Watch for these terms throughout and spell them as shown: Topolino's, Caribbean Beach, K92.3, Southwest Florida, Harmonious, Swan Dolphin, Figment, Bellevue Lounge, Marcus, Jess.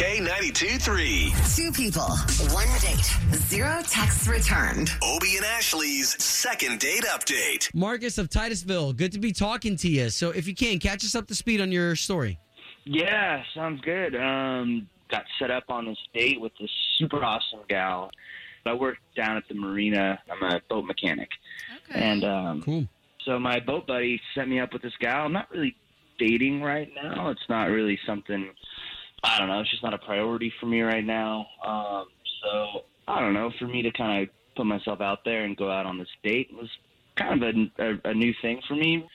K92.3. Two people, one date, zero texts returned. Obie and Ashley's second date update. Marcus of Titusville, good to be talking to you. So if you can, catch us up to speed on your story. Yeah, sounds good. Got set up on this date with this super awesome gal. I work down at the marina. I'm a boat mechanic. Okay. And cool. So my boat buddy set me up with this gal. I'm not really dating right now. It's not really something, I don't know, it's just not a priority for me right now. So, I don't know, for me to kind of put myself out there and go out on this date was kind of a new thing for me.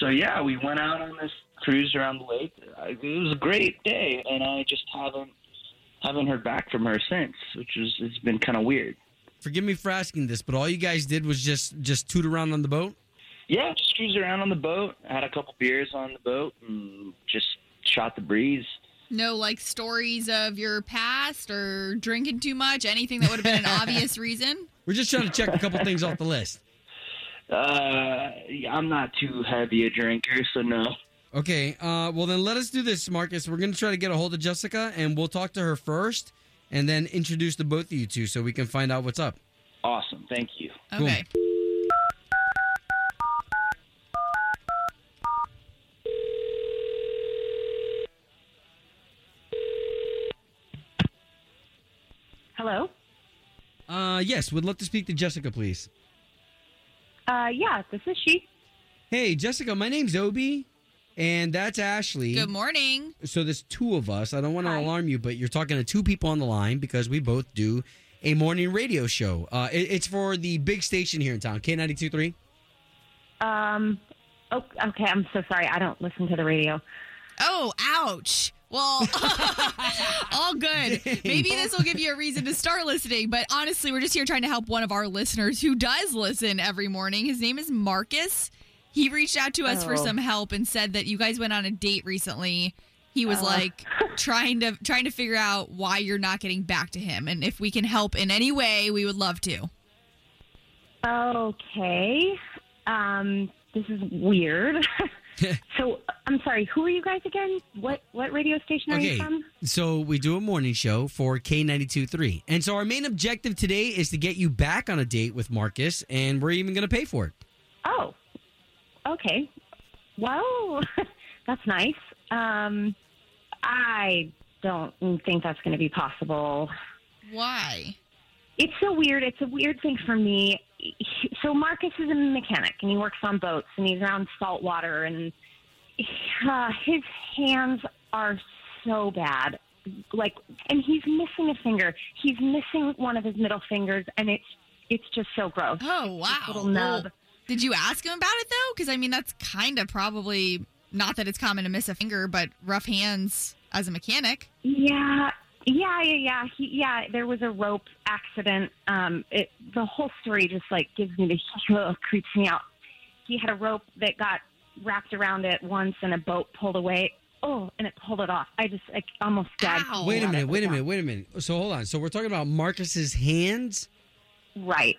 So, yeah, we went out on this cruise around the lake. It was a great day, and I just haven't heard back from her since, which is, it's been kind of weird. Forgive me for asking this, but all you guys did was just toot around on the boat? Yeah, just cruised around on the boat. I had a couple beers on the boat and just shot the breeze. No, like, stories of your past or drinking too much? Anything that would have been an obvious reason? We're just trying to check a couple things off the list. I'm not too heavy a drinker, so no. Okay, well then let us do this, Marcus. We're going to try to get a hold of Jessica, and we'll talk to her first, and then introduce the both of you two so we can find out what's up. Awesome, thank you. Okay. Cool. Hello? Yes, would love to speak to Jessica, please. Yeah, this is she. Hey, Jessica, my name's Obie. And that's Ashley. Good morning. So there's two of us. I don't want to alarm you, but you're talking to two people on the line because we both do a morning radio show. It's for the big station here in town, K92.3. Okay, I'm so sorry. I don't listen to the radio. Oh, ouch. Well, all good. Dang. Maybe this will give you a reason to start listening, but honestly, we're just here trying to help one of our listeners who does listen every morning. His name is Marcus. He reached out to us for some help and said that you guys went on a date recently. He was like trying to figure out why you're not getting back to him. And if we can help in any way, we would love to. Okay. This is weird. So, I'm sorry, who are you guys again? What radio station are you from? So, we do a morning show for K92.3. And so, our main objective today is to get you back on a date with Marcus, and we're even going to pay for it. Oh. Okay. Well, that's nice. I don't think that's going to be possible. Why? It's so weird. It's a weird thing for me. So Marcus is a mechanic, and he works on boats, and he's around salt water, and his hands are so bad. Like, and he's missing a finger. He's missing one of his middle fingers, and it's just so gross. Oh, wow. This little nub. Well, did you ask him about it, though? Because, I mean, that's kind of probably, not that it's common to miss a finger, but rough hands as a mechanic. Yeah. There was a rope accident. The whole story just, like, gives me the creeps me out. He had a rope that got wrapped around it once, and a boat pulled away. Oh, and it pulled it off. I just, like, almost gagged. Wait a minute. So, hold on. So, we're talking about Marcus's hands? Right.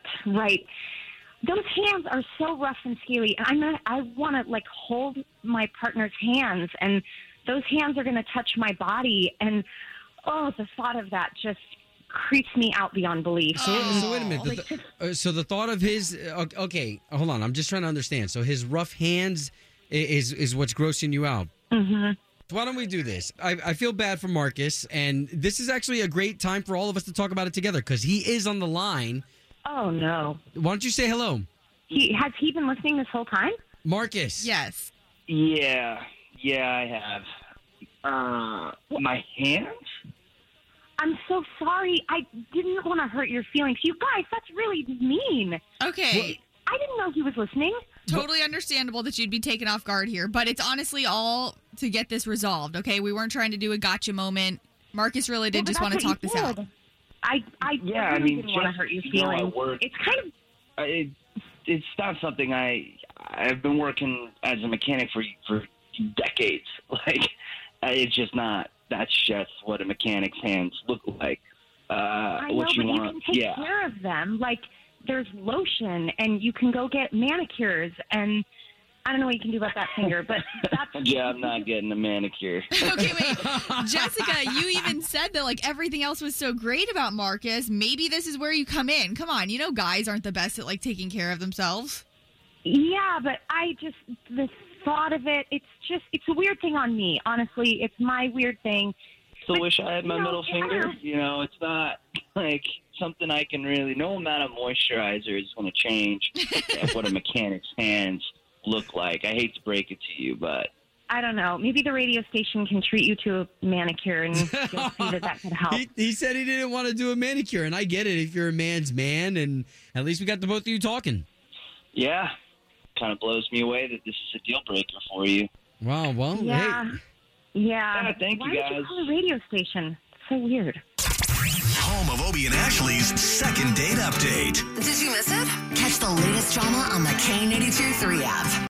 Those hands are so rough and scaly. I want to, like, hold my partner's hands, and those hands are going to touch my body. And, the thought of that just creeps me out beyond belief. So wait a minute. So the thought of his – okay, hold on. I'm just trying to understand. So his rough hands is what's grossing you out. Mm-hmm. Why don't we do this? I feel bad for Marcus, and this is actually a great time for all of us to talk about it together because he is on the line. Oh, no. Why don't you say hello? Has he been listening this whole time? Marcus. Yes. Yeah, I have. My hands? I'm so sorry. I didn't want to hurt your feelings. You guys, that's really mean. Okay. What? I didn't know he was listening. Totally understandable that you'd be taken off guard here, but it's honestly all to get this resolved, okay? We weren't trying to do a gotcha moment. Marcus really did just want to talk this out. I didn't want to hurt your feelings. It's kind of... It's not something I've been working as a mechanic for decades. Like, it's just not... That's just what a mechanic's hands look like. You can take care of them. Like, there's lotion, and you can go get manicures, and I don't know what you can do about that finger, but that's... Yeah, I'm not getting a manicure. Okay, wait. Jessica, you even said that, like, everything else was so great about Marcus. Maybe this is where you come in. Come on, you know guys aren't the best at, like, taking care of themselves. Yeah, but I just... The thought of it, it's a weird thing on me, honestly. It's my weird thing. Still wish I had my middle finger. You know, it's not, like... Something I can really, no amount of moisturizer is going to change what a mechanic's hands look like. I hate to break it to you, but. I don't know. Maybe the radio station can treat you to a manicure and you'll see that could help. He said he didn't want to do a manicure, and I get it if you're a man's man, and at least we got the both of you talking. Yeah. Kind of blows me away that this is a deal breaker for you. Wow. Well, yeah. Hey. Yeah. Thank you guys. Why did you call the radio station? It's so weird. Home of Obie and Ashley's second date update. Did you miss it? Catch the latest drama on the K92.3 app.